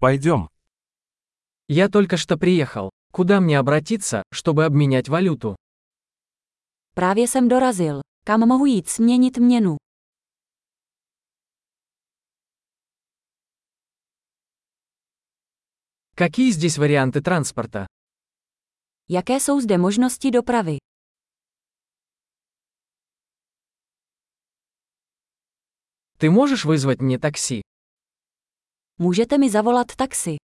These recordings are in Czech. Пойдем. Я только что приехал. Куда мне обратиться, чтобы обменять валюту? Právě jsem dorazil. Kam mohu jít směnit měnu? Какие здесь варианты транспорта? Jaké jsou zde možnosti dopravy? Ты можешь вызвать мне такси? Můžete mi zavolat taxi.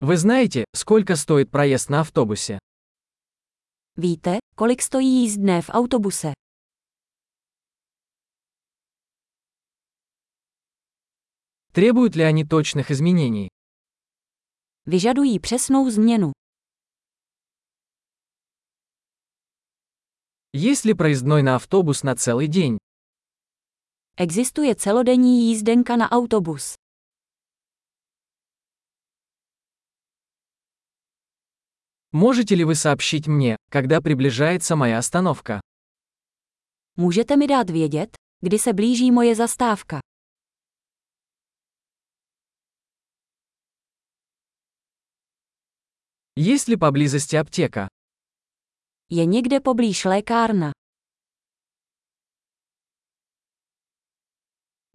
Вы знаете, сколько стоит проезд на автобусе? Víte, kolik stojí jízdné v autobuse? Требуют ли они точных изменений? Vyžadují přesnou změnu. Есть ли проездной на автобус на целый день? Existuje celodenní jízdenka na autobus. Можете ли вы сообщить мне, когда приближается моя остановка? Můžete mi dát vědět, kdy se blíží moje zastávka. Есть ли поблизости аптека? Je někde poblíž lékárna.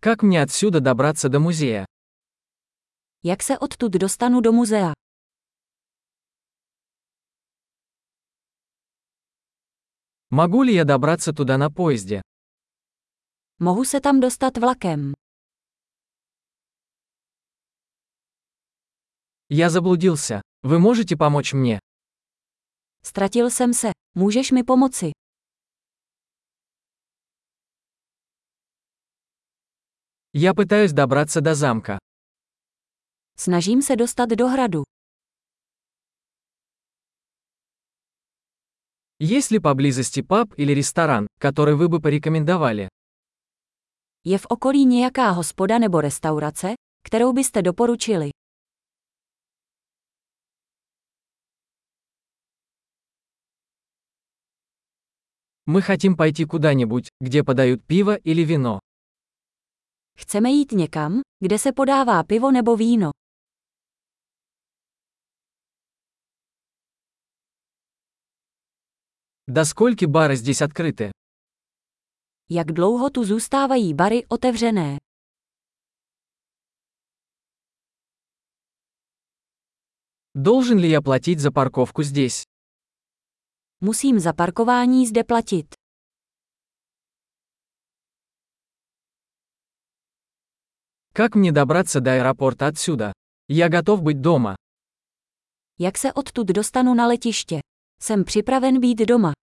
Как мне отсюда добраться до музея? Jak se odtud dostanu do muzea? Могу ли я добраться туда на поезде? Mohu se tam dostat vlakem. Я заблудился. Вы можете помочь мне? Ztratil jsem se. Můžeš mi pomoci? Я пытаюсь добраться до замка. Snažím se dostat do hradu. Есть ли поблизости паб или ресторан, который вы бы порекомендовали? Je v okolí nějaká hospoda nebo restaurace, kterou byste doporučili? Мы хотим пойти куда-нибудь, где подают пиво или вино. Chceme jít někam, kde se podává pivo nebo víno. До скольки бары здесь открыты? Jak dlouho tu zůstávají bary otevřené? Должен ли я платить за парковку здесь? Musím za parkování zde platit. Как мне добраться до аэропорта отсюда? Я готов быть дома. Jak se odtud dostanu na letiště? Jsem připraven být doma.